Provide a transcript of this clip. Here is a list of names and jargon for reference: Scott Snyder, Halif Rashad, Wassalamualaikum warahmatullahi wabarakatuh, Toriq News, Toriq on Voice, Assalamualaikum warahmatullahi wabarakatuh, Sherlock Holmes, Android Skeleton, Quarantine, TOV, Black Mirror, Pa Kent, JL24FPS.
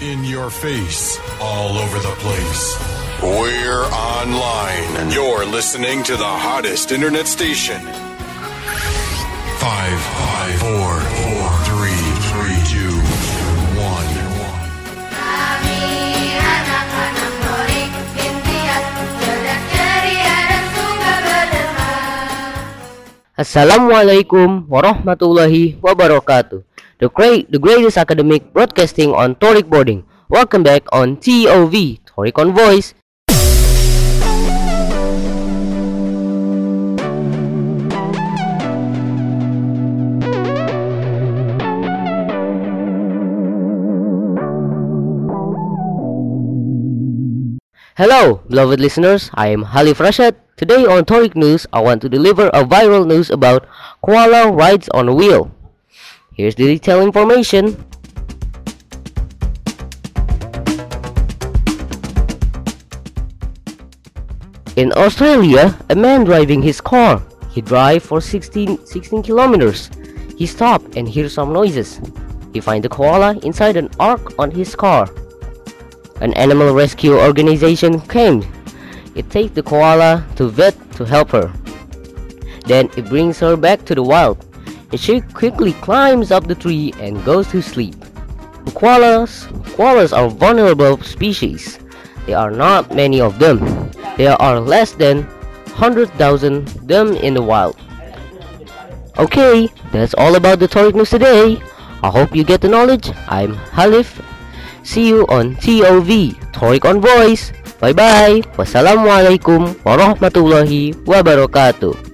in your face, all over the place. We're online, and you're listening to the hottest internet station. 5, 4, 3, 2, 1. Assalamualaikum warahmatullahi wabarakatuh. The greatest academic broadcasting on Toriq boarding. Welcome back on TOV, Toriq on Voice. Hello, beloved listeners. I am Halif Rashad. Today on Toriq News, I want to deliver a viral news about koala rides on a wheel. Here's the detailed information. In Australia, a man driving his car. He drive for 16 kilometers. He stopped and hear some noises. He find a koala inside an ark on his car. An animal rescue organization came. It takes the koala to vet to help her. Then it brings her back to the wild, and she quickly climbs up the tree and goes to sleep. Koalas are vulnerable species. There are not many of them. There are less than 100,000 them in the wild. Okay, that's all about the Toriq News today. I hope you get the knowledge. I'm Halif. See you on TOV, Toriq on Voice. Bye-bye. Wassalamualaikum warahmatullahi wabarakatuh.